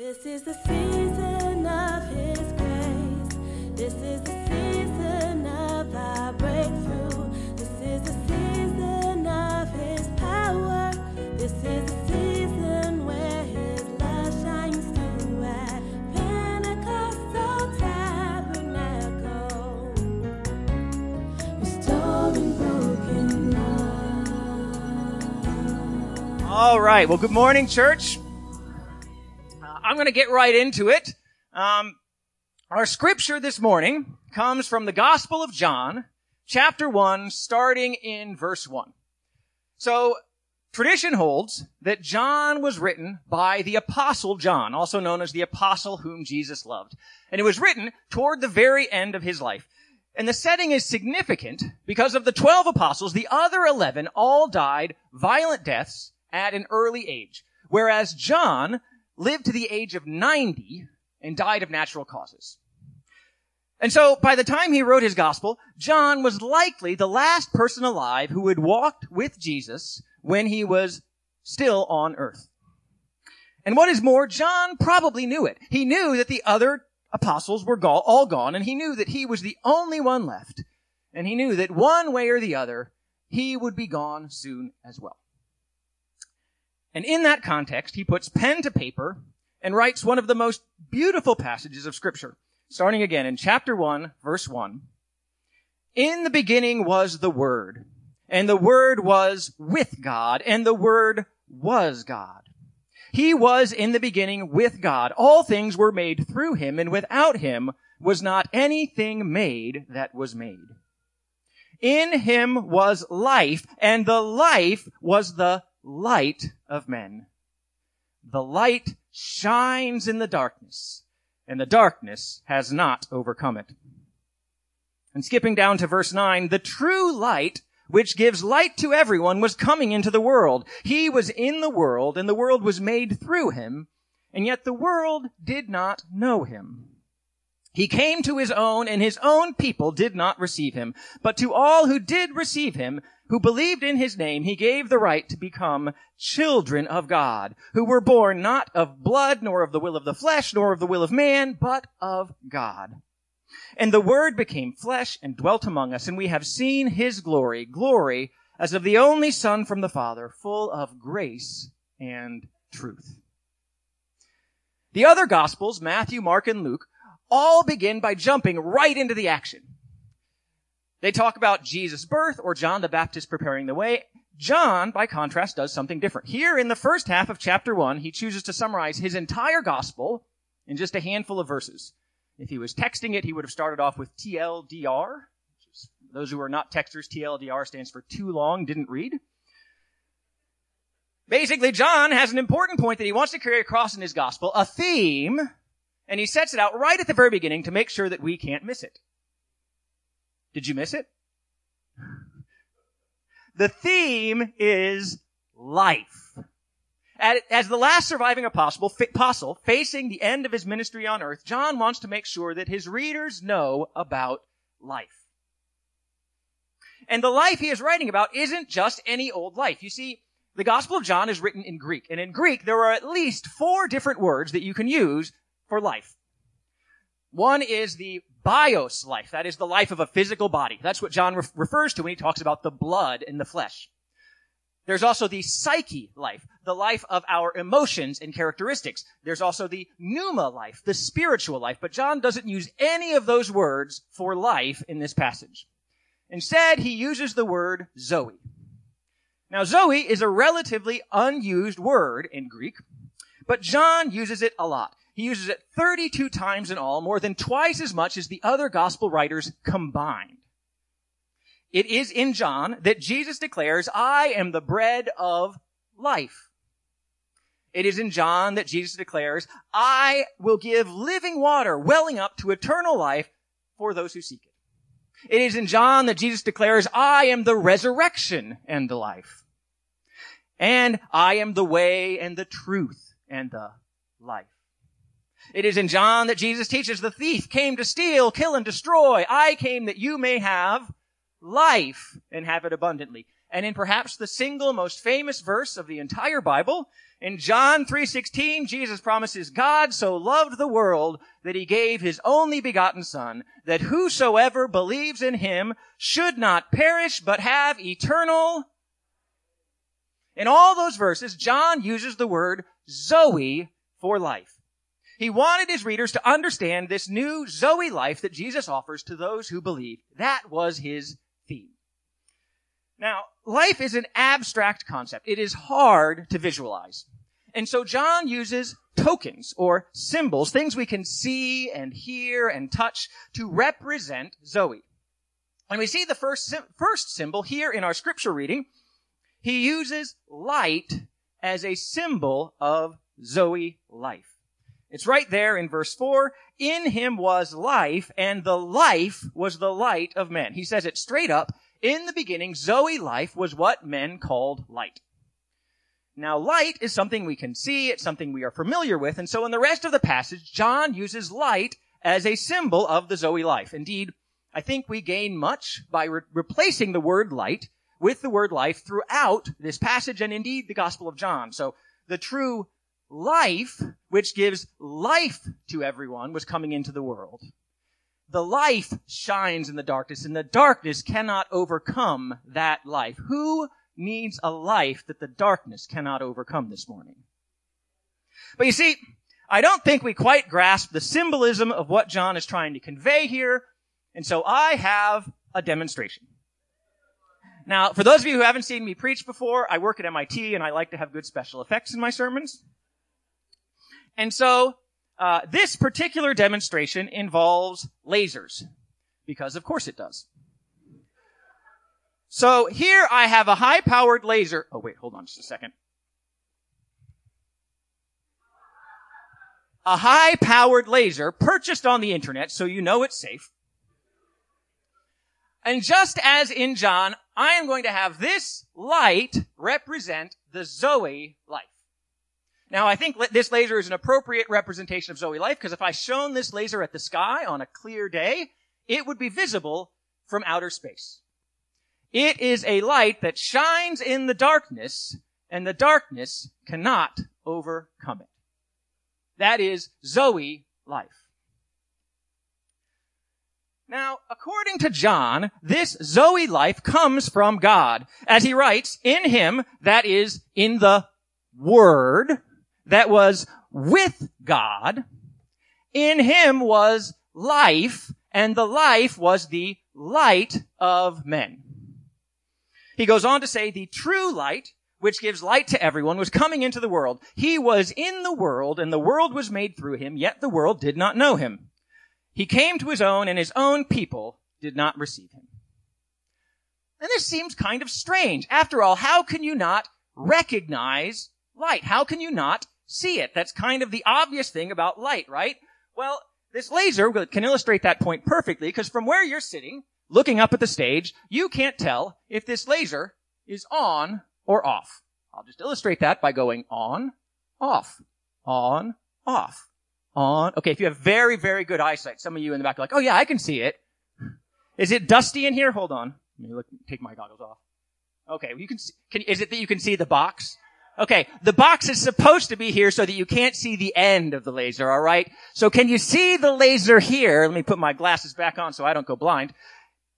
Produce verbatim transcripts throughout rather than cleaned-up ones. This is the season of His grace. This is the season of our breakthrough. This is the season of His power. This is the season where His love shines through at Pentecostal Tabernacle. Restoring broken love. All right. Well, good morning, church. I'm going to get right into it. Um, our scripture this morning comes from the Gospel of John, chapter one, starting in verse one. So, tradition holds that John was written by the Apostle John, also known as the Apostle whom Jesus loved. And it was written toward the very end of his life. And the setting is significant because of the twelve apostles, the other eleven all died violent deaths at an early age, whereas John lived to the age of ninety, and died of natural causes. And so, by the time he wrote his gospel, John was likely the last person alive who had walked with Jesus when he was still on earth. And what is more, John probably knew it. He knew that the other apostles were all gone, and he knew that he was the only one left. And he knew that one way or the other, he would be gone soon as well. And in that context, he puts pen to paper and writes one of the most beautiful passages of Scripture, starting again in chapter one, verse one. In the beginning was the Word, and the Word was with God, and the Word was God. He was in the beginning with God. All things were made through Him, and without Him was not anything made that was made. In Him was life, and the life was the light of men. The light shines in the darkness, and the darkness has not overcome it. And skipping down to verse nine, the true light, which gives light to everyone, was coming into the world. He was in the world, and the world was made through Him, and yet the world did not know Him. He came to His own, and His own people did not receive Him. But to all who did receive Him, who believed in His name, He gave the right to become children of God, who were born not of blood, nor of the will of the flesh, nor of the will of man, but of God. And the Word became flesh and dwelt among us, and we have seen His glory, glory as of the only Son from the Father, full of grace and truth. The other Gospels, Matthew, Mark, and Luke, all begin by jumping right into the action. They talk about Jesus' birth or John the Baptist preparing the way. John, by contrast, does something different. Here in the first half of chapter one, he chooses to summarize his entire gospel in just a handful of verses. If he was texting it, he would have started off with T L D R. Which is, for those who are not texters, T L D R stands for too long, didn't read. Basically, John has an important point that he wants to carry across in his gospel, a theme, and he sets it out right at the very beginning to make sure that we can't miss it. Did you miss it? The theme is life. As the last surviving apostle facing the end of his ministry on earth, John wants to make sure that his readers know about life. And the life he is writing about isn't just any old life. You see, the Gospel of John is written in Greek, and in Greek there are at least four different words that you can use for life. One is the bios life. That is the life of a physical body. That's what John re- refers to when he talks about the blood and the flesh. There's also the psyche life, the life of our emotions and characteristics. There's also the pneuma life, the spiritual life. But John doesn't use any of those words for life in this passage. Instead, he uses the word Zoe. Now, Zoe is a relatively unused word in Greek, but John uses it a lot. He uses it thirty-two times in all, more than twice as much as the other gospel writers combined. It is in John that Jesus declares, I am the bread of life. It is in John that Jesus declares, I will give living water welling up to eternal life for those who seek it. It is in John that Jesus declares, I am the resurrection and the life. And I am the way and the truth and the life. It is in John that Jesus teaches the thief came to steal, kill, and destroy. I came that you may have life and have it abundantly. and in perhaps the single most famous verse of the entire Bible, in John three sixteen, Jesus promises, God so loved the world that he gave his only begotten Son, that whosoever believes in him should not perish but have eternal. In all those verses, John uses the word Zoe for life. He wanted his readers to understand this new Zoe life that Jesus offers to those who believe. That was his theme. Now, life is an abstract concept. It is hard to visualize. And so John uses tokens or symbols, things we can see and hear and touch, to represent Zoe. And we see the first, first symbol here in our scripture reading. He uses light as a symbol of Zoe life. It's right there in verse four. In him was life, and the life was the light of men. He says it straight up. In the beginning, Zoe life was what men called light. Now, light is something we can see. It's something we are familiar with. And so in the rest of the passage, John uses light as a symbol of the Zoe life. Indeed, I think we gain much by re- replacing the word light with the word life throughout this passage and indeed the Gospel of John. So the true life, which gives life to everyone, was coming into the world. The life shines in the darkness, and the darkness cannot overcome that life. Who needs a life that the darkness cannot overcome this morning? But you see, I don't think we quite grasp the symbolism of what John is trying to convey here, and so I have a demonstration. Now, for those of you who haven't seen me preach before, I work at M I T, and I like to have good special effects in my sermons. And so uh this particular demonstration involves lasers, because of course it does. So here I have a high-powered laser. Oh, wait, hold on just a second. A high-powered laser purchased on the internet, so you know it's safe. And just as in John, I am going to have this light represent the Zoe life. Now, I think this laser is an appropriate representation of Zoe life, because if I shone this laser at the sky on a clear day, it would be visible from outer space. It is a light that shines in the darkness, and the darkness cannot overcome it. That is Zoe life. Now, according to John, this Zoe life comes from God. As he writes, in him, that is, in the Word, that was with God. In him was life, and the life was the light of men. He goes on to say the true light, which gives light to everyone, was coming into the world. He was in the world, and the world was made through him, yet the world did not know him. He came to his own, and his own people did not receive him. And this seems kind of strange. After all, how can you not recognize light? How can you not see it? That's kind of the obvious thing about light, right? Well, this laser can illustrate that point perfectly, because from where you're sitting, looking up at the stage, you can't tell if this laser is on or off. I'll just illustrate that by going on, off, on, off, on. Okay, if you have very, very good eyesight, some of you in the back are like, oh yeah, I can see it. Is it dusty in here? Hold on. Let me look, take my goggles off. Okay, you can see, can, is it that you can see the box? Okay, the box is supposed to be here so that you can't see the end of the laser, all right? So can you see the laser here? Let me put my glasses back on so I don't go blind.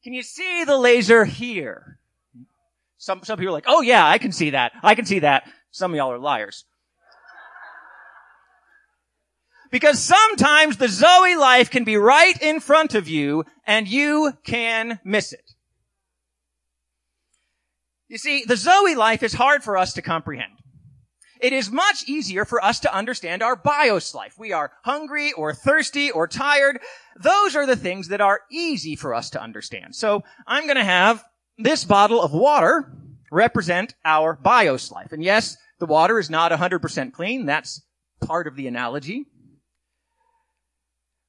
Can you see the laser here? Some some people are like, oh, yeah, I can see that. I can see that. Some of y'all are liars. Because sometimes the Zoe life can be right in front of you, and you can miss it. You see, the Zoe life is hard for us to comprehend. It is much easier for us to understand our bios life. We are hungry or thirsty or tired. Those are the things that are easy for us to understand. So I'm going to have this bottle of water represent our bios life. And yes, the water is not one hundred percent clean. That's part of the analogy.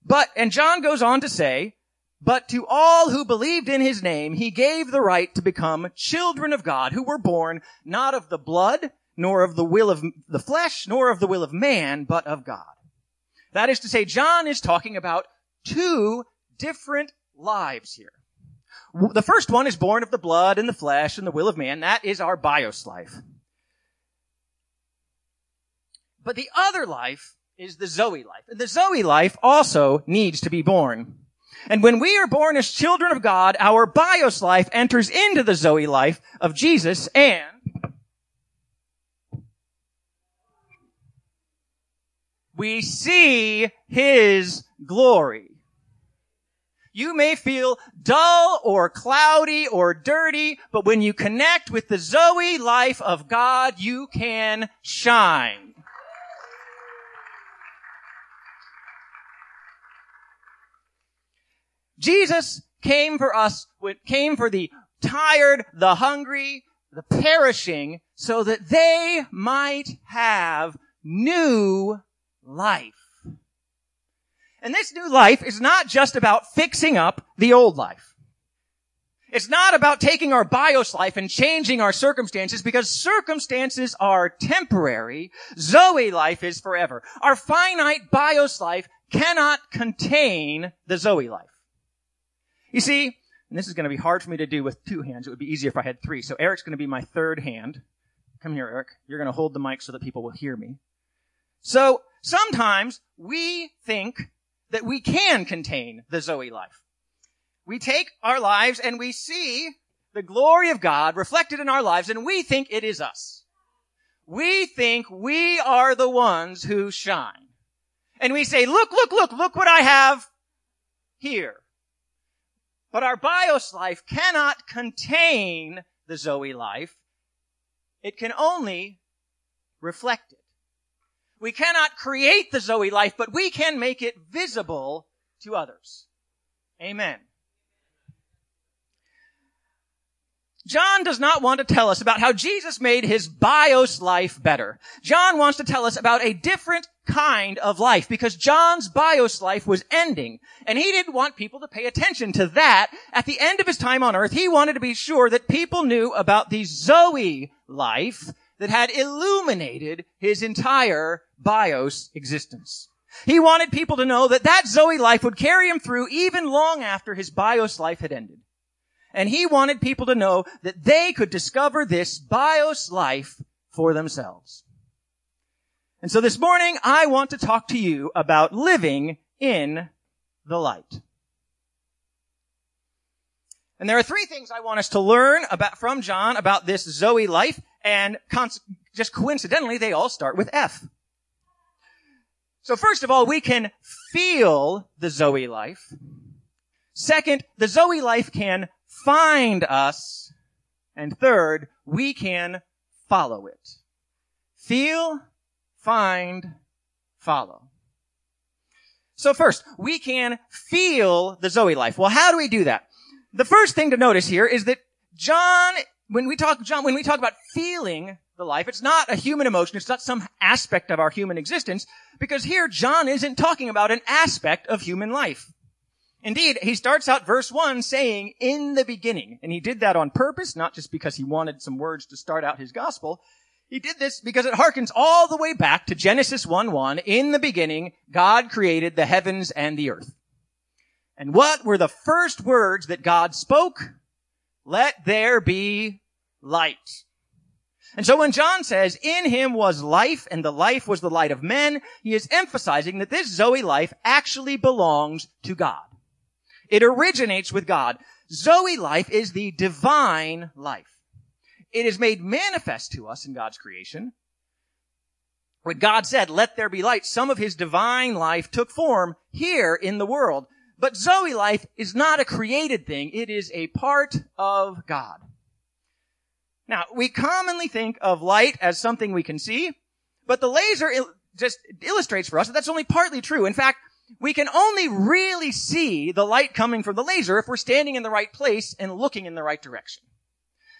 But, and John goes on to say, but to all who believed in his name, he gave the right to become children of God, who were born not of the blood, nor of the will of the flesh, nor of the will of man, but of God. That is to say, John is talking about two different lives here. The first one is born of the blood and the flesh and the will of man. That is our bios life. But the other life is the Zoe life. And the Zoe life also needs to be born. And when we are born as children of God, our bios life enters into the Zoe life of Jesus, and we see his glory. You may feel dull or cloudy or dirty, but when you connect with the Zoe life of God, you can shine. Jesus came for us, came for the tired, the hungry, the perishing, so that they might have new life. And this new life is not just about fixing up the old life. It's not about taking our bios life and changing our circumstances, because circumstances are temporary. Zoe life is forever. Our finite bios life cannot contain the Zoe life. You see, and this is going to be hard for me to do with two hands. It would be easier if I had three. So Eric's going to be my third hand. Come here, Eric. You're going to hold the mic so that people will hear me. So sometimes we think that we can contain the Zoe life. We take our lives and we see the glory of God reflected in our lives, and we think it is us. We think we are the ones who shine. And we say, look, look, look, look what I have here. But our bios life cannot contain the Zoe life. It can only reflect it. We cannot create the Zoe life, but we can make it visible to others. Amen. John does not want to tell us about how Jesus made his bios life better. John wants to tell us about a different kind of life, because John's bios life was ending, and he didn't want people to pay attention to that. At the end of his time on earth, he wanted to be sure that people knew about the Zoe life that had illuminated his entire bios existence. He wanted people to know that that Zoe life would carry him through even long after his bios life had ended. And he wanted people to know that they could discover this bios life for themselves. And so this morning, I want to talk to you about living in the light. And there are three things I want us to learn about from John about this Zoe life, and con- just coincidentally, they all start with F. So first of all, we can feel the Zoe life. Second, the Zoe life can find us. And third, we can follow it. Feel, find, follow. So first, we can feel the Zoe life. Well, how do we do that? The first thing to notice here is that John, when we talk, John, when we talk about feeling the life, it's not a human emotion. It's not some aspect of our human existence, because here John isn't talking about an aspect of human life. Indeed, he starts out verse one saying, in the beginning. And he did that on purpose, not just because he wanted some words to start out his gospel. He did this because it harkens all the way back to Genesis one one. In the beginning, God created the heavens and the earth. And what were the first words that God spoke? Let there be light. And so when John says, in him was life, and the life was the light of men, he is emphasizing that this Zoe life actually belongs to God. It originates with God. Zoe life is the divine life. It is made manifest to us in God's creation. When God said, let there be light, some of his divine life took form here in the world. But Zoe life is not a created thing. It is a part of God. Now, we commonly think of light as something we can see, but the laser il- just illustrates for us that that's only partly true. In fact, we can only really see the light coming from the laser if we're standing in the right place and looking in the right direction.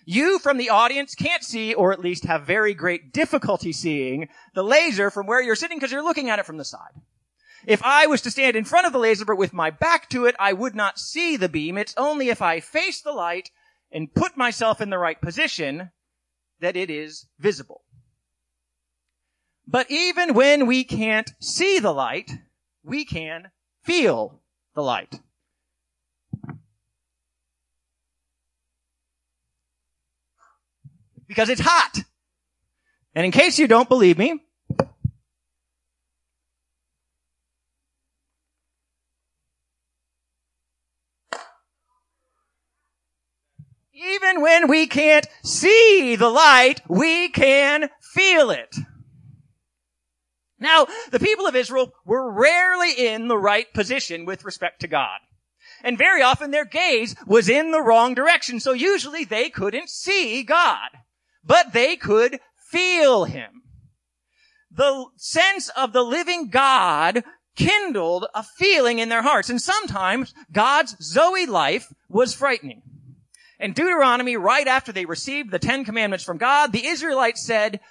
You from the audience can't see, or at least have very great difficulty seeing, the laser from where you're sitting because you're looking at it from the side. If I was to stand in front of the laser but with my back to it, I would not see the beam. It's only if I face the light and put myself in the right position that it is visible. But even when we can't see the light, we can feel the light. because it's hot. And in case you don't believe me, even when we can't see the light, we can feel it. Now, the people of Israel were rarely in the right position with respect to God. And very often their gaze was in the wrong direction, so usually they couldn't see God. But they could feel Him. The sense of the living God kindled a feeling in their hearts, and sometimes God's Zoe life was frightening. In Deuteronomy, right after they received the Ten Commandments from God, the Israelites said,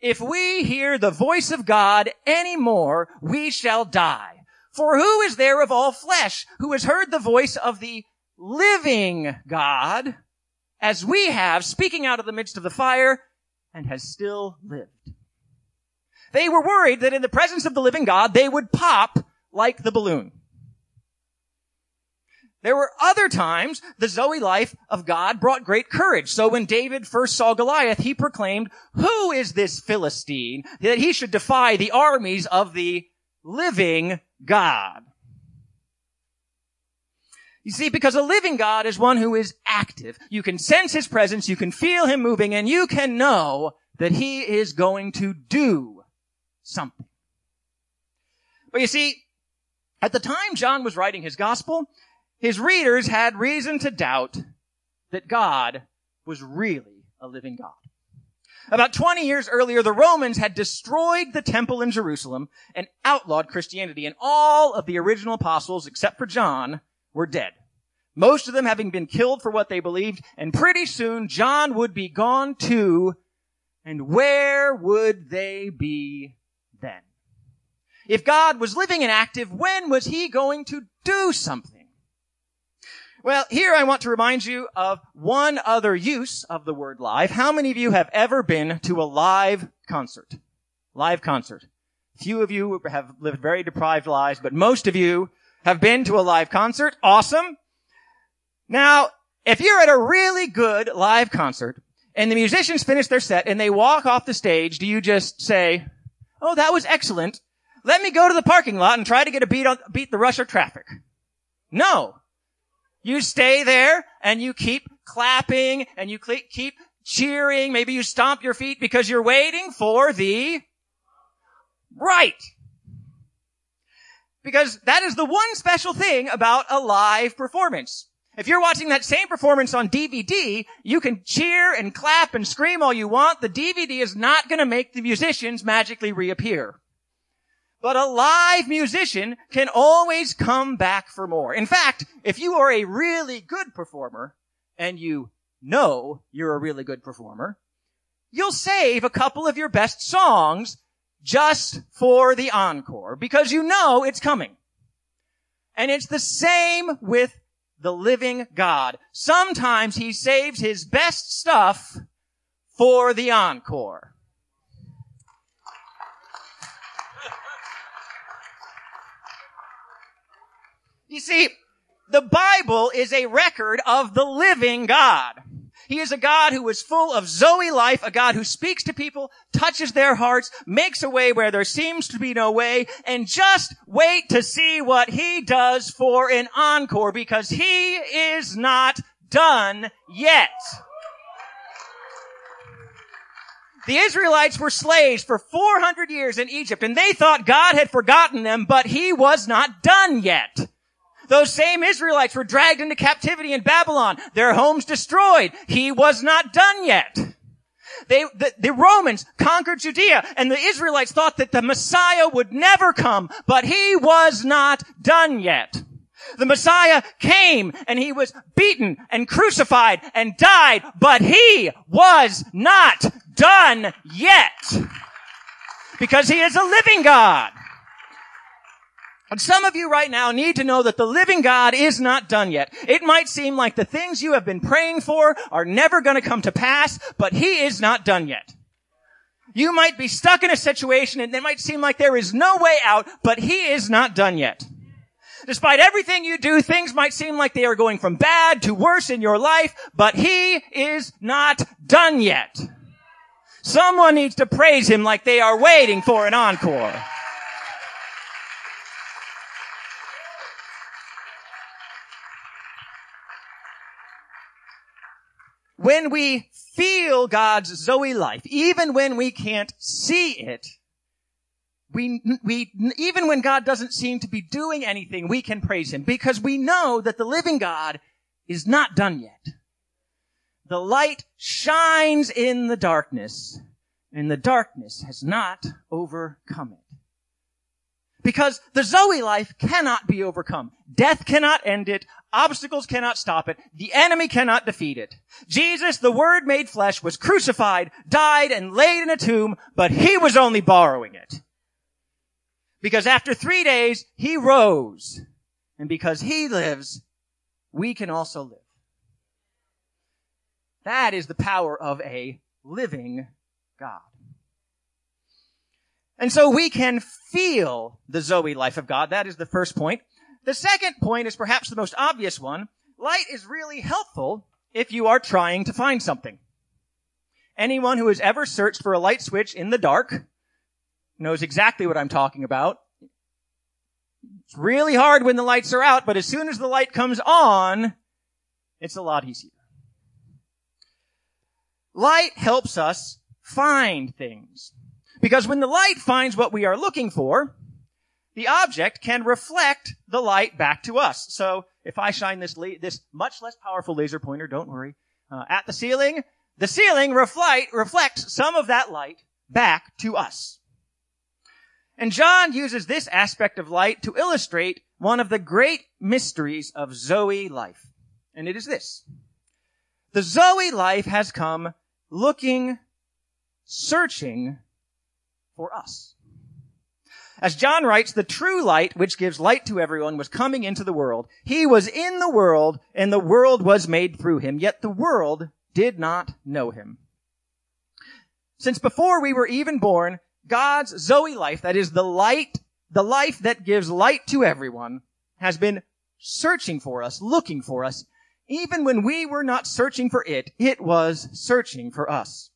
"If we hear the voice of God any more, we shall die. For who is there of all flesh who has heard the voice of the living God, as we have, speaking out of the midst of the fire, and has still lived?" They were worried that in the presence of the living God, they would pop like the balloon. There were other times the Zoe life of God brought great courage. So when David first saw Goliath, he proclaimed, "Who is this Philistine that he should defy the armies of the living God?" You see, because a living God is one who is active. You can sense His presence, you can feel Him moving, and you can know that He is going to do something. But you see, at the time John was writing his gospel, his readers had reason to doubt that God was really a living God. About twenty years earlier, the Romans had destroyed the temple in Jerusalem and outlawed Christianity, and all of the original apostles, except for John, were dead. Most of them having been killed for what they believed, and pretty soon John would be gone too, and where would they be then? If God was living and active, when was He going to do something? Well, here I want to remind you of one other use of the word live. How many of you have ever been to a live concert? Live concert. Few of you have lived very deprived lives, but most of you have been to a live concert. Awesome. Now, if you're at a really good live concert and the musicians finish their set and they walk off the stage, do you just say, "Oh, that was excellent. Let me go to the parking lot and try to get a beat on, beat the rush of traffic"? No. You stay there, and you keep clapping, and you cl- keep cheering. Maybe you stomp your feet because you're waiting for the right. Because that is the one special thing about a live performance. If you're watching that same performance on D V D, you can cheer and clap and scream all you want. The D V D is not going to make the musicians magically reappear. But a live musician can always come back for more. In fact, if you are a really good performer, and you know you're a really good performer, you'll save a couple of your best songs just for the encore, because you know it's coming. And it's the same with the living God. Sometimes He saves His best stuff for the encore. You see, the Bible is a record of the living God. He is a God who is full of Zoe life, a God who speaks to people, touches their hearts, makes a way where there seems to be no way, and just wait to see what He does for an encore, because He is not done yet. The Israelites were slaves for four hundred years in Egypt, and they thought God had forgotten them, but He was not done yet. Those same Israelites were dragged into captivity in Babylon, their homes destroyed. He was not done yet. They, the, the Romans conquered Judea, and the Israelites thought that the Messiah would never come, but He was not done yet. The Messiah came, and He was beaten and crucified and died, but He was not done yet, because He is a living God. And some of you right now need to know that the living God is not done yet. It might seem like the things you have been praying for are never going to come to pass, but He is not done yet. You might be stuck in a situation and it might seem like there is no way out, but He is not done yet. Despite everything you do, things might seem like they are going from bad to worse in your life, but He is not done yet. Someone needs to praise him like they are waiting for an encore. When we feel God's Zoe life, even when we can't see it, we, we, even when God doesn't seem to be doing anything, we can praise him because we know that the living God is not done yet. The light shines in the darkness, and the darkness has not overcome it. Because the Zoe life cannot be overcome. Death cannot end it. Obstacles cannot stop it. The enemy cannot defeat it. Jesus, the Word made flesh, was crucified, died, and laid in a tomb, but he was only borrowing it. Because after three days, he rose. And because he lives, we can also live. That is the power of a living God. And so we can feel the Zoe life of God. That is the first point. The second point is perhaps the most obvious one. Light is really helpful if you are trying to find something. Anyone who has ever searched for a light switch in the dark knows exactly what I'm talking about. It's really hard when the lights are out, but as soon as the light comes on, it's a lot easier. Light helps us find things. Because when the light finds what we are looking for, the object can reflect the light back to us. So if I shine this le- this much less powerful laser pointer, don't worry, uh, at the ceiling, the ceiling reflect- reflects some of that light back to us. And John uses this aspect of light to illustrate one of the great mysteries of Zoe life. And it is this. The Zoe life has come looking, searching for us. As John writes, the true light, which gives light to everyone, was coming into the world. He was in the world, and the world was made through him, yet the world did not know him. Since before we were even born, God's Zoe life, that is the light, the life that gives light to everyone, has been searching for us, looking for us. Even when we were not searching for it, it was searching for us.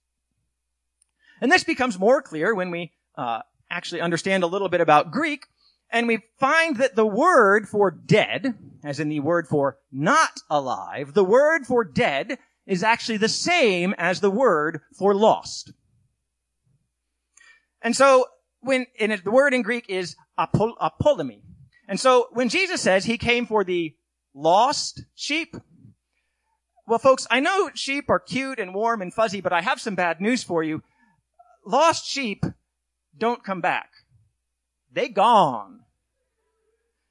And this becomes more clear when we uh, actually understand a little bit about Greek, and we find that the word for dead, as in the word for not alive, the word for dead is actually the same as the word for lost. And so, when and the word in Greek is apol, apolemi. And so, when Jesus says he came for the lost sheep, well, folks, I know sheep are cute and warm and fuzzy, but I have some bad news for you. Lost sheep don't come back. They gone.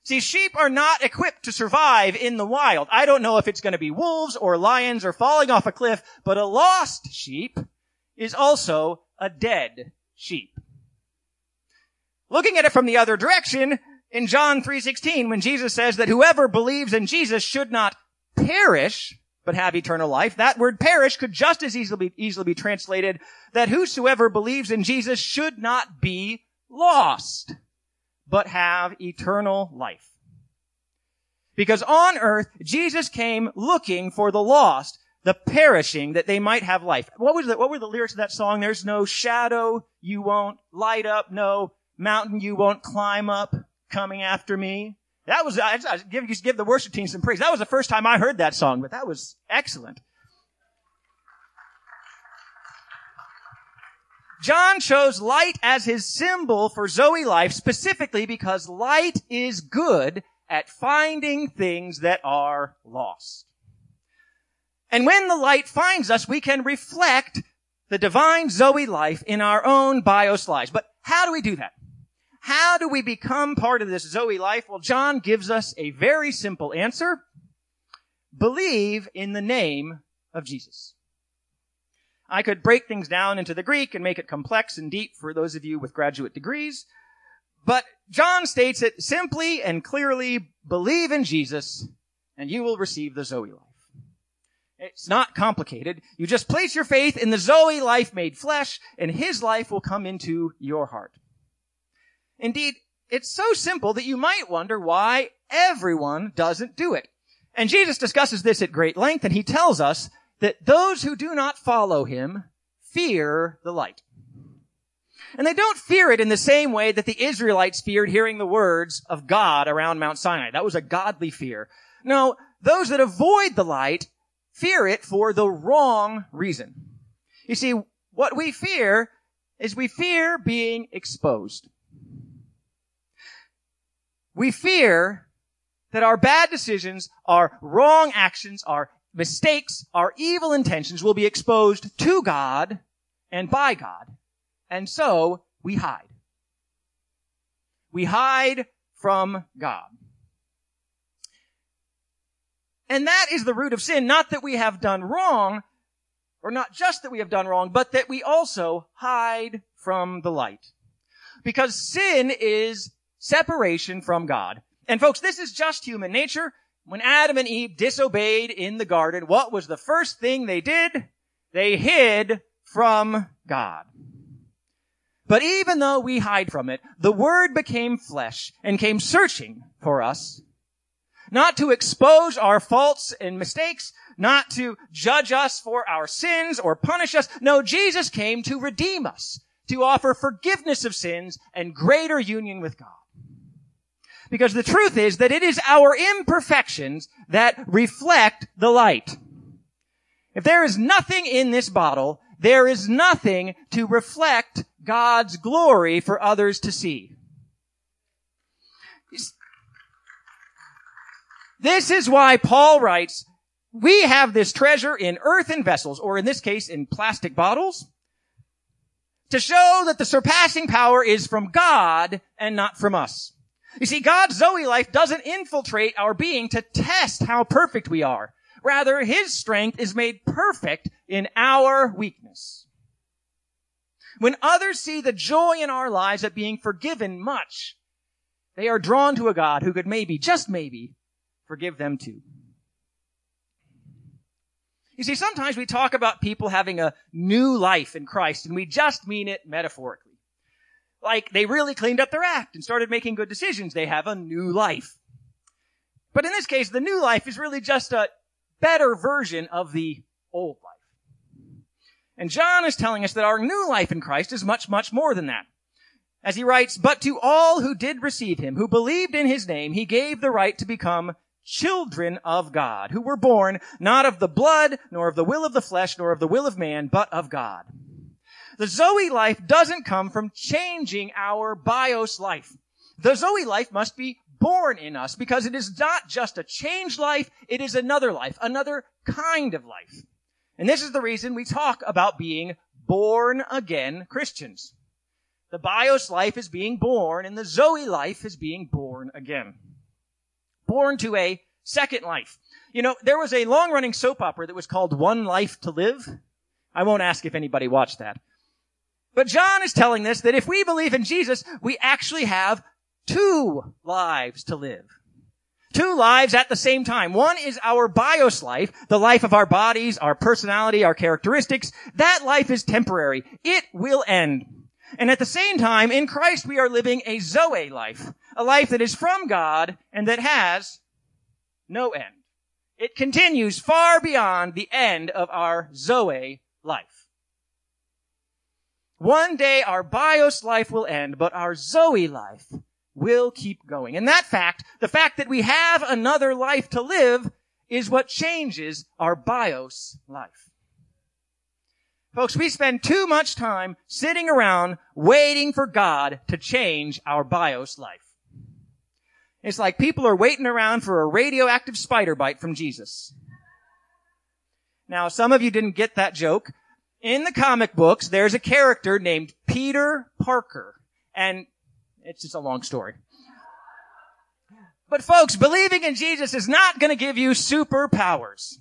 See, sheep are not equipped to survive in the wild. I don't know if it's going to be wolves or lions or falling off a cliff, but a lost sheep is also a dead sheep. Looking at it from the other direction, in John three sixteen, when Jesus says that whoever believes in Jesus should not perish, but have eternal life. That word perish could just as easily be, easily be translated that whosoever believes in Jesus should not be lost, but have eternal life. Because on earth, Jesus came looking for the lost, the perishing, that they might have life. What was the, what were the lyrics of that song? There's no shadow you won't light up, no mountain you won't climb up coming after me. That was, I just give, just give the worship team some praise. That was the first time I heard that song, but that was excellent. John chose light as his symbol for Zoe life specifically because light is good at finding things that are lost. And when the light finds us, we can reflect the divine Zoe life in our own bios lives. But how do we do that? How do we become part of this Zoe life? Well, John gives us a very simple answer. Believe in the name of Jesus. I could break things down into the Greek and make it complex and deep for those of you with graduate degrees, but John states it simply and clearly, believe in Jesus and you will receive the Zoe life. It's not complicated. You just place your faith in the Zoe life made flesh and his life will come into your heart. Indeed, it's so simple that you might wonder why everyone doesn't do it. And Jesus discusses this at great length, and he tells us that those who do not follow him fear the light. And they don't fear it in the same way that the Israelites feared hearing the words of God around Mount Sinai. That was a godly fear. No, those that avoid the light fear it for the wrong reason. You see, what we fear is we fear being exposed. We fear that our bad decisions, our wrong actions, our mistakes, our evil intentions will be exposed to God and by God. And so we hide. We hide from God. And that is the root of sin, not that we have done wrong, or not just that we have done wrong, but that we also hide from the light. Because sin is separation from God. And folks, this is just human nature. When Adam and Eve disobeyed in the garden, what was the first thing they did? They hid from God. But even though we hide from it, the Word became flesh and came searching for us, not to expose our faults and mistakes, not to judge us for our sins or punish us. No, Jesus came to redeem us, to offer forgiveness of sins and greater union with God. Because the truth is that it is our imperfections that reflect the light. If there is nothing in this bottle, there is nothing to reflect God's glory for others to see. This is why Paul writes, we have this treasure in earthen vessels, or in this case, in plastic bottles, to show that the surpassing power is from God and not from us. You see, God's Zoe life doesn't infiltrate our being to test how perfect we are. Rather, His strength is made perfect in our weakness. When others see the joy in our lives at being forgiven much, they are drawn to a God who could maybe, just maybe, forgive them too. You see, sometimes we talk about people having a new life in Christ, and we just mean it metaphorically. Like, they really cleaned up their act and started making good decisions. They have a new life. But in this case, the new life is really just a better version of the old life. And John is telling us that our new life in Christ is much, much more than that. As he writes, but to all who did receive Him, who believed in His name, He gave the right to become children of God, who were born not of the blood, nor of the will of the flesh, nor of the will of man, but of God. The Zoe life doesn't come from changing our bios life. The Zoe life must be born in us, because it is not just a changed life, it is another life, another kind of life. And this is the reason we talk about being born again Christians. The bios life is being born, and the Zoe life is being born again. Born to a second life. You know, there was a long-running soap opera that was called One Life to Live. I won't ask if anybody watched that. But John is telling us that if we believe in Jesus, we actually have two lives to live. Two lives at the same time. One is our bios life, the life of our bodies, our personality, our characteristics. That life is temporary. It will end. And at the same time, in Christ, we are living a Zoe life, a life that is from God and that has no end. It continues far beyond the end of our Zoe life. One day our bios life will end, but our Zoe life will keep going. And that fact, the fact that we have another life to live, is what changes our bios life. Folks, we spend too much time sitting around waiting for God to change our bios life. It's like people are waiting around for a radioactive spider bite from Jesus. Now, some of you didn't get that joke. In the comic books, there's a character named Peter Parker. And it's just a long story. But folks, believing in Jesus is not going to give you superpowers.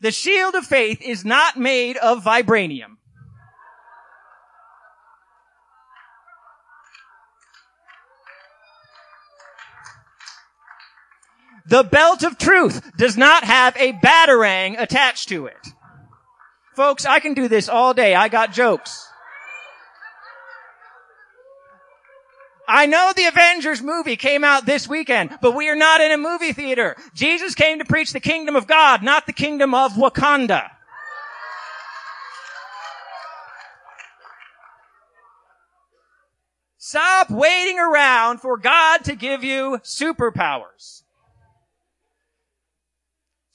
The shield of faith is not made of vibranium. The belt of truth does not have a batarang attached to it. Folks, I can do this all day. I got jokes. I know the Avengers movie came out this weekend, but we are not in a movie theater. Jesus came to preach the kingdom of God, not the kingdom of Wakanda. Stop waiting around for God to give you superpowers.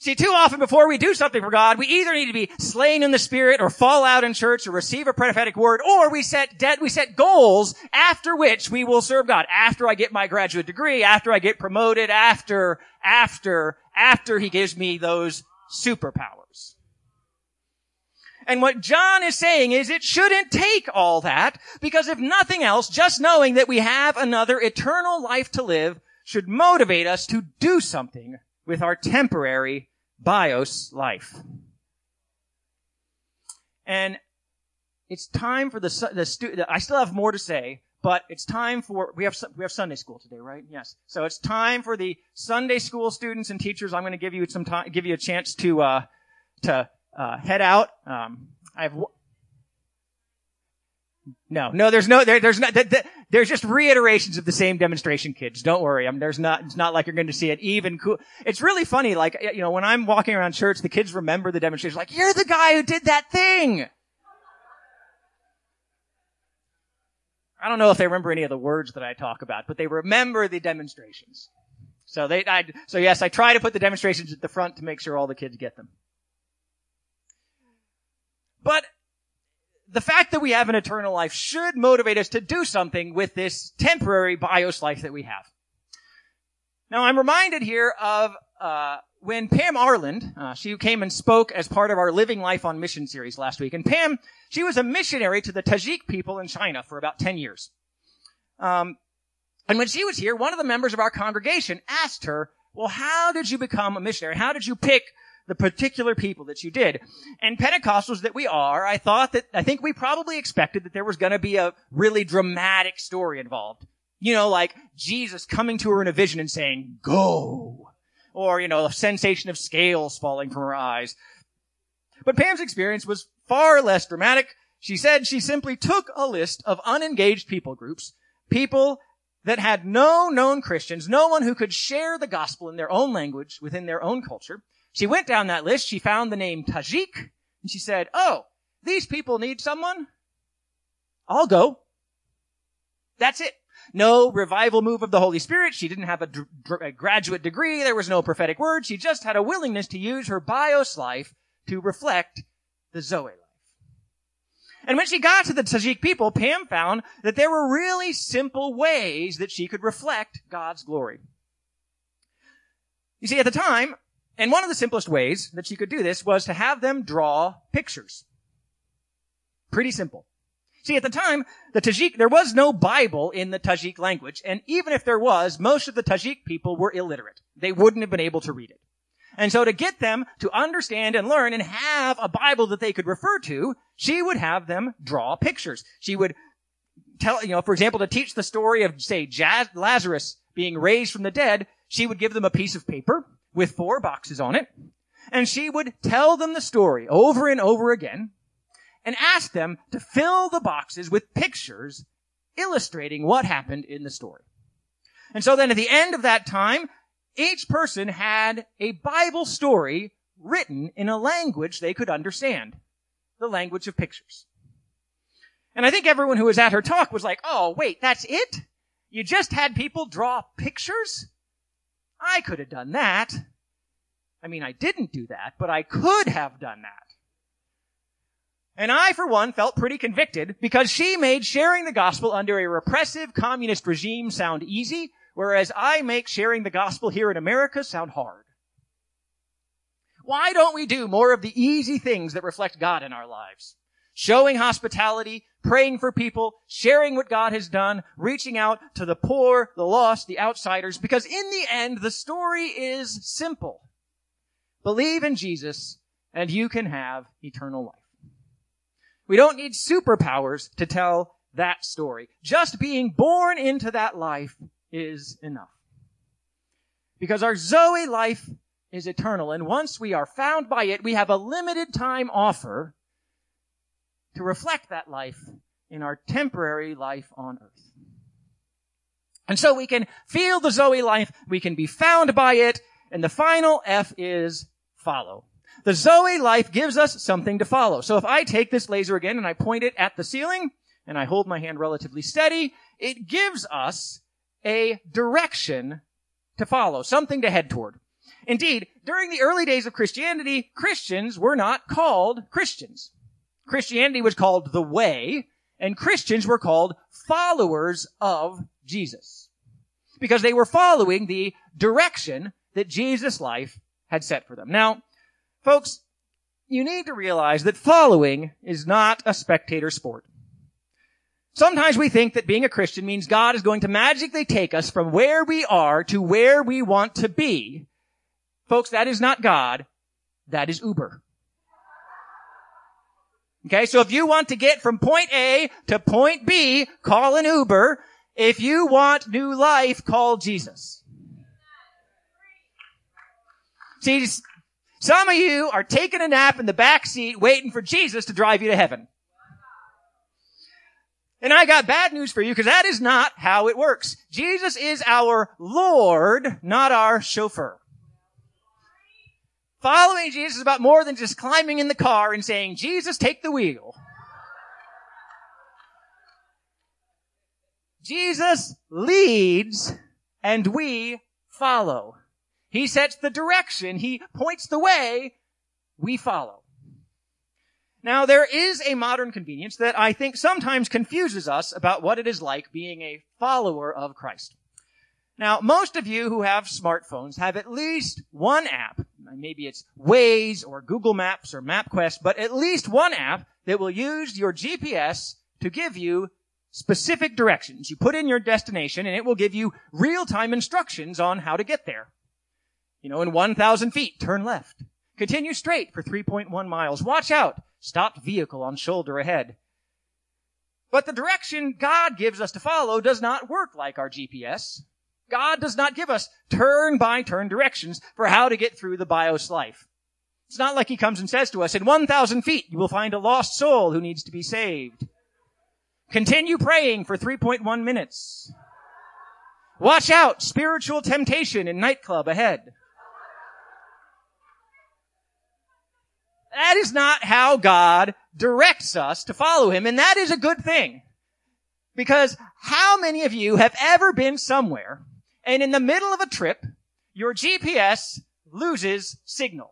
See, too often before we do something for God, we either need to be slain in the spirit or fall out in church or receive a prophetic word, or we set debt, we set goals after which we will serve God. After I get my graduate degree, after I get promoted, after, after, after he gives me those superpowers. And what John is saying is it shouldn't take all that, because if nothing else, just knowing that we have another eternal life to live should motivate us to do something with our temporary bios life. And it's time for the, the student, I still have more to say, but it's time for, we have, we have Sunday school today, right? Yes. So it's time for the Sunday school students and teachers. I'm going to give you some time, give you a chance to, uh, to, uh, head out. Um, I have, no, no, there's no, there, there's not, th- th- there's just reiterations of the same demonstration, kids. Don't worry. I mean, there's not, it's not like you're going to see it even cool. It's really funny. Like, you know, when I'm walking around church, the kids remember the demonstration. Like, you're the guy who did that thing. I don't know if they remember any of the words that I talk about, but they remember the demonstrations. So they, I, so yes, I try to put the demonstrations at the front to make sure all the kids get them. But the fact that we have an eternal life should motivate us to do something with this temporary bios life that we have. Now, I'm reminded here of uh when Pam Arland, uh, she came and spoke as part of our Living Life on Mission series last week. And Pam, she was a missionary to the Tajik people in China for about ten years. Um, and when she was here, one of the members of our congregation asked her, well, how did you become a missionary? How did you pick the particular people that you did? And Pentecostals that we are, I thought that, I think we probably expected that there was going to be a really dramatic story involved. You know, like Jesus coming to her in a vision and saying, go. Or, you know, a sensation of scales falling from her eyes. But Pam's experience was far less dramatic. She said she simply took a list of unengaged people groups, people that had no known Christians, no one who could share the gospel in their own language, within their own culture. She went down that list, she found the name Tajik, and she said, oh, these people need someone? I'll go. That's it. No revival move of the Holy Spirit. She didn't have a, d- a graduate degree. There was no prophetic word. She just had a willingness to use her bios life to reflect the Zoe life. And when she got to the Tajik people, Pam found that there were really simple ways that she could reflect God's glory. You see, at the time, and one of the simplest ways that she could do this was to have them draw pictures. Pretty simple. See, at the time, the Tajik, there was no Bible in the Tajik language, and even if there was, most of the Tajik people were illiterate. They wouldn't have been able to read it. And so to get them to understand and learn and have a Bible that they could refer to, she would have them draw pictures. She would tell, you know, for example, to teach the story of, say, Lazarus being raised from the dead, she would give them a piece of paper with four boxes on it, and she would tell them the story over and over again and ask them to fill the boxes with pictures illustrating what happened in the story. And so then at the end of that time, each person had a Bible story written in a language they could understand, the language of pictures. And I think everyone who was at her talk was like, oh, wait, that's it? You just had people draw pictures? I could have done that. I mean, I didn't do that, but I could have done that. And I, for one, felt pretty convicted because she made sharing the gospel under a repressive communist regime sound easy, whereas I make sharing the gospel here in America sound hard. Why don't we do more of the easy things that reflect God in our lives? Showing hospitality, praying for people, sharing what God has done, reaching out to the poor, the lost, the outsiders, because in the end, the story is simple. Believe in Jesus, and you can have eternal life. We don't need superpowers to tell that story. Just being born into that life is enough. Because our Zoe life is eternal, and once we are found by it, we have a limited time offer to reflect that life in our temporary life on earth. And so we can feel the Zoe life, we can be found by it, and the final F is follow. The Zoe life gives us something to follow. So if I take this laser again and I point it at the ceiling, and I hold my hand relatively steady, it gives us a direction to follow, something to head toward. Indeed, during the early days of Christianity, Christians were not called Christians. Christianity was called the Way, and Christians were called followers of Jesus because they were following the direction that Jesus' life had set for them. Now, folks, you need to realize that following is not a spectator sport. Sometimes we think that being a Christian means God is going to magically take us from where we are to where we want to be. Folks, that is not God. That is Uber. Okay, so if you want to get from point A to point B, call an Uber. If you want new life, call Jesus. See, some of you are taking a nap in the back seat waiting for Jesus to drive you to heaven. And I got bad news for you because that is not how it works. Jesus is our Lord, not our chauffeur. Following Jesus is about more than just climbing in the car and saying, Jesus, take the wheel. Jesus leads and we follow. He sets the direction. He points the way. We follow. Now, there is a modern convenience that I think sometimes confuses us about what it is like being a follower of Christ. Now, most of you who have smartphones have at least one app. Maybe it's Waze or Google Maps or MapQuest, but at least one app that will use your G P S to give you specific directions. You put in your destination and it will give you real-time instructions on how to get there. You know, in one thousand feet, turn left. Continue straight for three point one miles. Watch out. Stopped vehicle on shoulder ahead. But the direction God gives us to follow does not work like our G P S. God does not give us turn-by-turn directions for how to get through the bios life. It's not like he comes and says to us, in one thousand feet you will find a lost soul who needs to be saved. Continue praying for three point one minutes. Watch out, spiritual temptation in nightclub ahead. That is not how God directs us to follow him, and that is a good thing. Because how many of you have ever been somewhere, and in the middle of a trip, your G P S loses signal?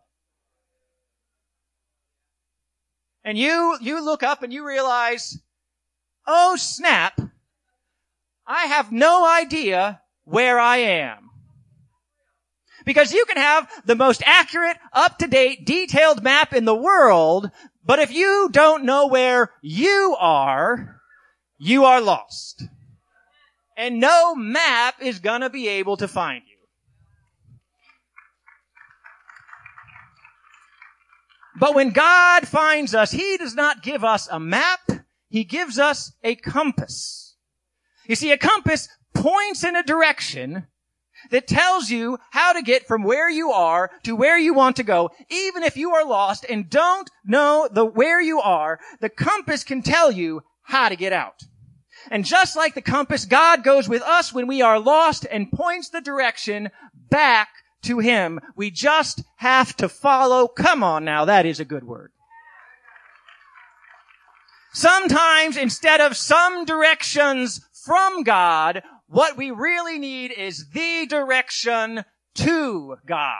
And you, you look up and you realize, oh snap, I have no idea where I am. Because you can have the most accurate, up-to-date, detailed map in the world, but if you don't know where you are, you are lost. And no map is gonna be able to find you. But when God finds us, he does not give us a map, he gives us a compass. You see, a compass points in a direction that tells you how to get from where you are to where you want to go. Even if you are lost and don't know the where you are, the compass can tell you how to get out. And just like the compass, God goes with us when we are lost and points the direction back to him. We just have to follow. Come on now, that is a good word. Sometimes instead of some directions from God, what we really need is the direction to God.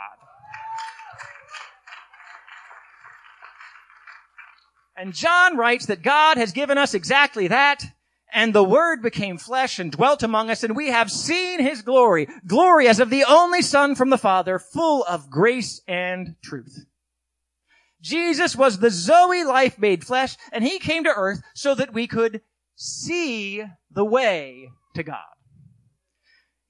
And John writes that God has given us exactly that, and the Word became flesh and dwelt among us, and we have seen his glory, glory as of the only Son from the Father, full of grace and truth. Jesus was the Zoe life made flesh, and he came to earth so that we could see the way to God.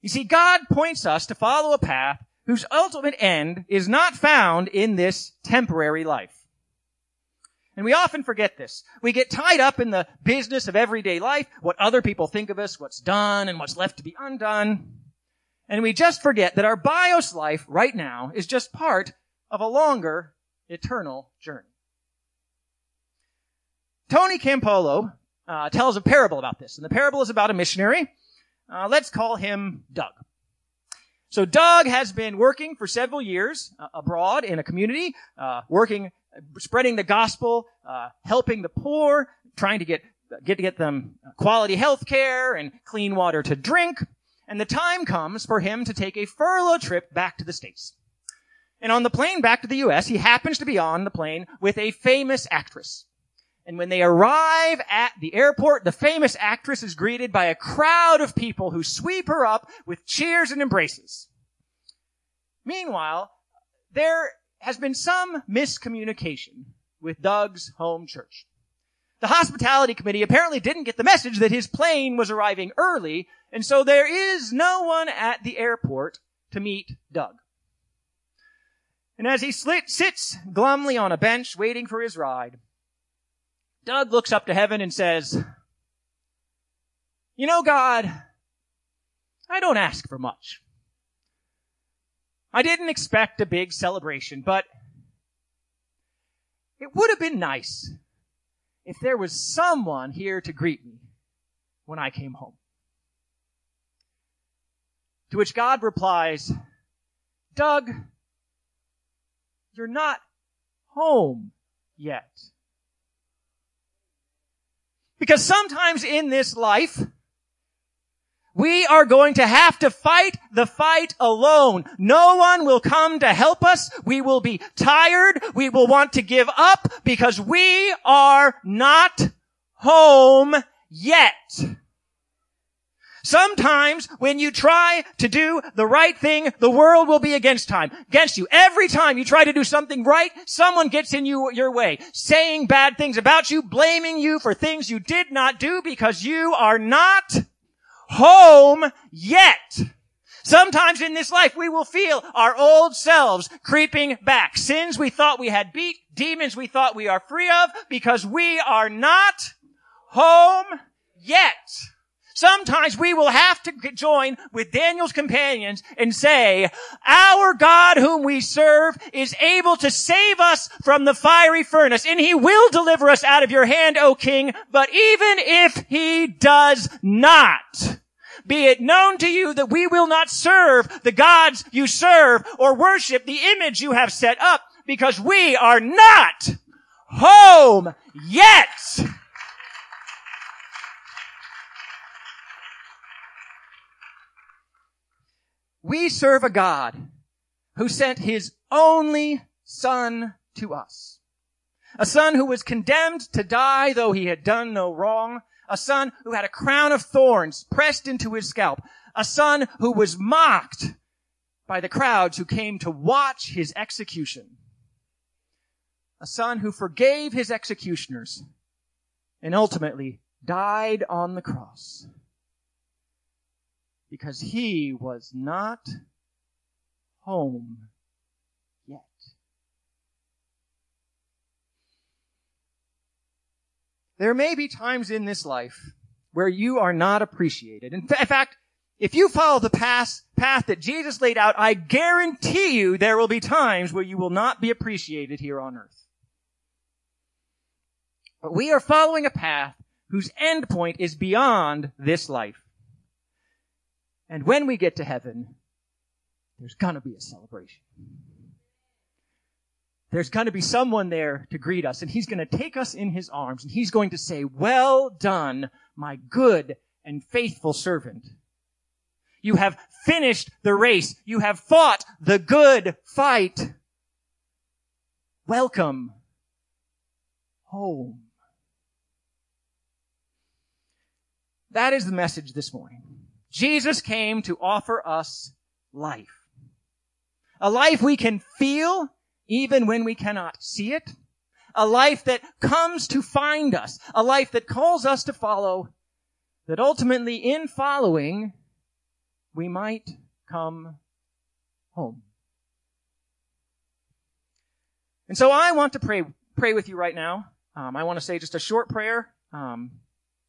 You see, God points us to follow a path whose ultimate end is not found in this temporary life. And we often forget this. We get tied up in the business of everyday life, what other people think of us, what's done and what's left to be undone. And we just forget that our bios life right now is just part of a longer, eternal journey. Tony Campolo uh, tells a parable about this, and the parable is about a missionary. Uh, let's call him Doug. So Doug has been working for several years uh, abroad in a community, uh, working, spreading the gospel, uh, helping the poor, trying to get get to get them quality health care and clean water to drink. And the time comes for him to take a furlough trip back to the States. And on the plane back to the U S, he happens to be on the plane with a famous actress. And when they arrive at the airport, the famous actress is greeted by a crowd of people who sweep her up with cheers and embraces. Meanwhile, there has been some miscommunication with Doug's home church. The hospitality committee apparently didn't get the message that his plane was arriving early, and so there is no one at the airport to meet Doug. And as he sits glumly on a bench waiting for his ride, Doug looks up to heaven and says, "You know, God, I don't ask for much. I didn't expect a big celebration, but it would have been nice if there was someone here to greet me when I came home." To which God replies, "Doug, you're not home yet." Because sometimes in this life, we are going to have to fight the fight alone. No one will come to help us. We will be tired. We will want to give up because we are not home yet. Sometimes when you try to do the right thing, the world will be against time, against you. Every time you try to do something right, someone gets in you, your way, saying bad things about you, blaming you for things you did not do because you are not home yet. Sometimes in this life, we will feel our old selves creeping back. Sins we thought we had beat, demons we thought we are free of, because we are not home yet. Sometimes we will have to join with Daniel's companions and say, "Our God whom we serve is able to save us from the fiery furnace, and he will deliver us out of your hand, O king. But even if he does not, be it known to you that we will not serve the gods you serve or worship the image you have set up, because we are not home yet." We serve a God who sent his only son to us. A son who was condemned to die, though he had done no wrong. A son who had a crown of thorns pressed into his scalp. A son who was mocked by the crowds who came to watch his execution. A son who forgave his executioners and ultimately died on the cross. Because he was not home yet. There may be times in this life where you are not appreciated. In fact, if you follow the path that Jesus laid out, I guarantee you there will be times where you will not be appreciated here on earth. But we are following a path whose end point is beyond this life. And when we get to heaven, there's going to be a celebration. There's going to be someone there to greet us, and he's going to take us in his arms, and he's going to say, "Well done, my good and faithful servant. You have finished the race. You have fought the good fight. Welcome home." That is the message this morning. Jesus came to offer us life. A life we can feel even when we cannot see it. A life that comes to find us. A life that calls us to follow. That ultimately in following, we might come home. And so I want to pray, pray with you right now. Um, I want to say just a short prayer. Um,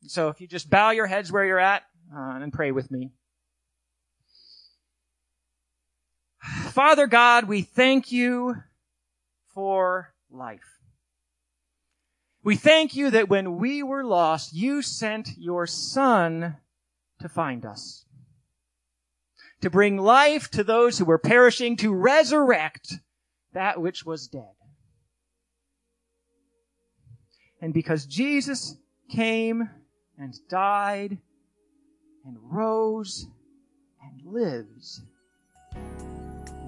so if you just bow your heads where you're at. Uh, and pray with me. Father God, we thank you for life. We thank you that when we were lost, you sent your Son to find us, to bring life to those who were perishing, to resurrect that which was dead. And because Jesus came and died and rose and lives,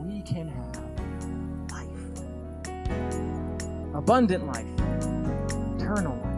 we can have life. Abundant life. Eternal life.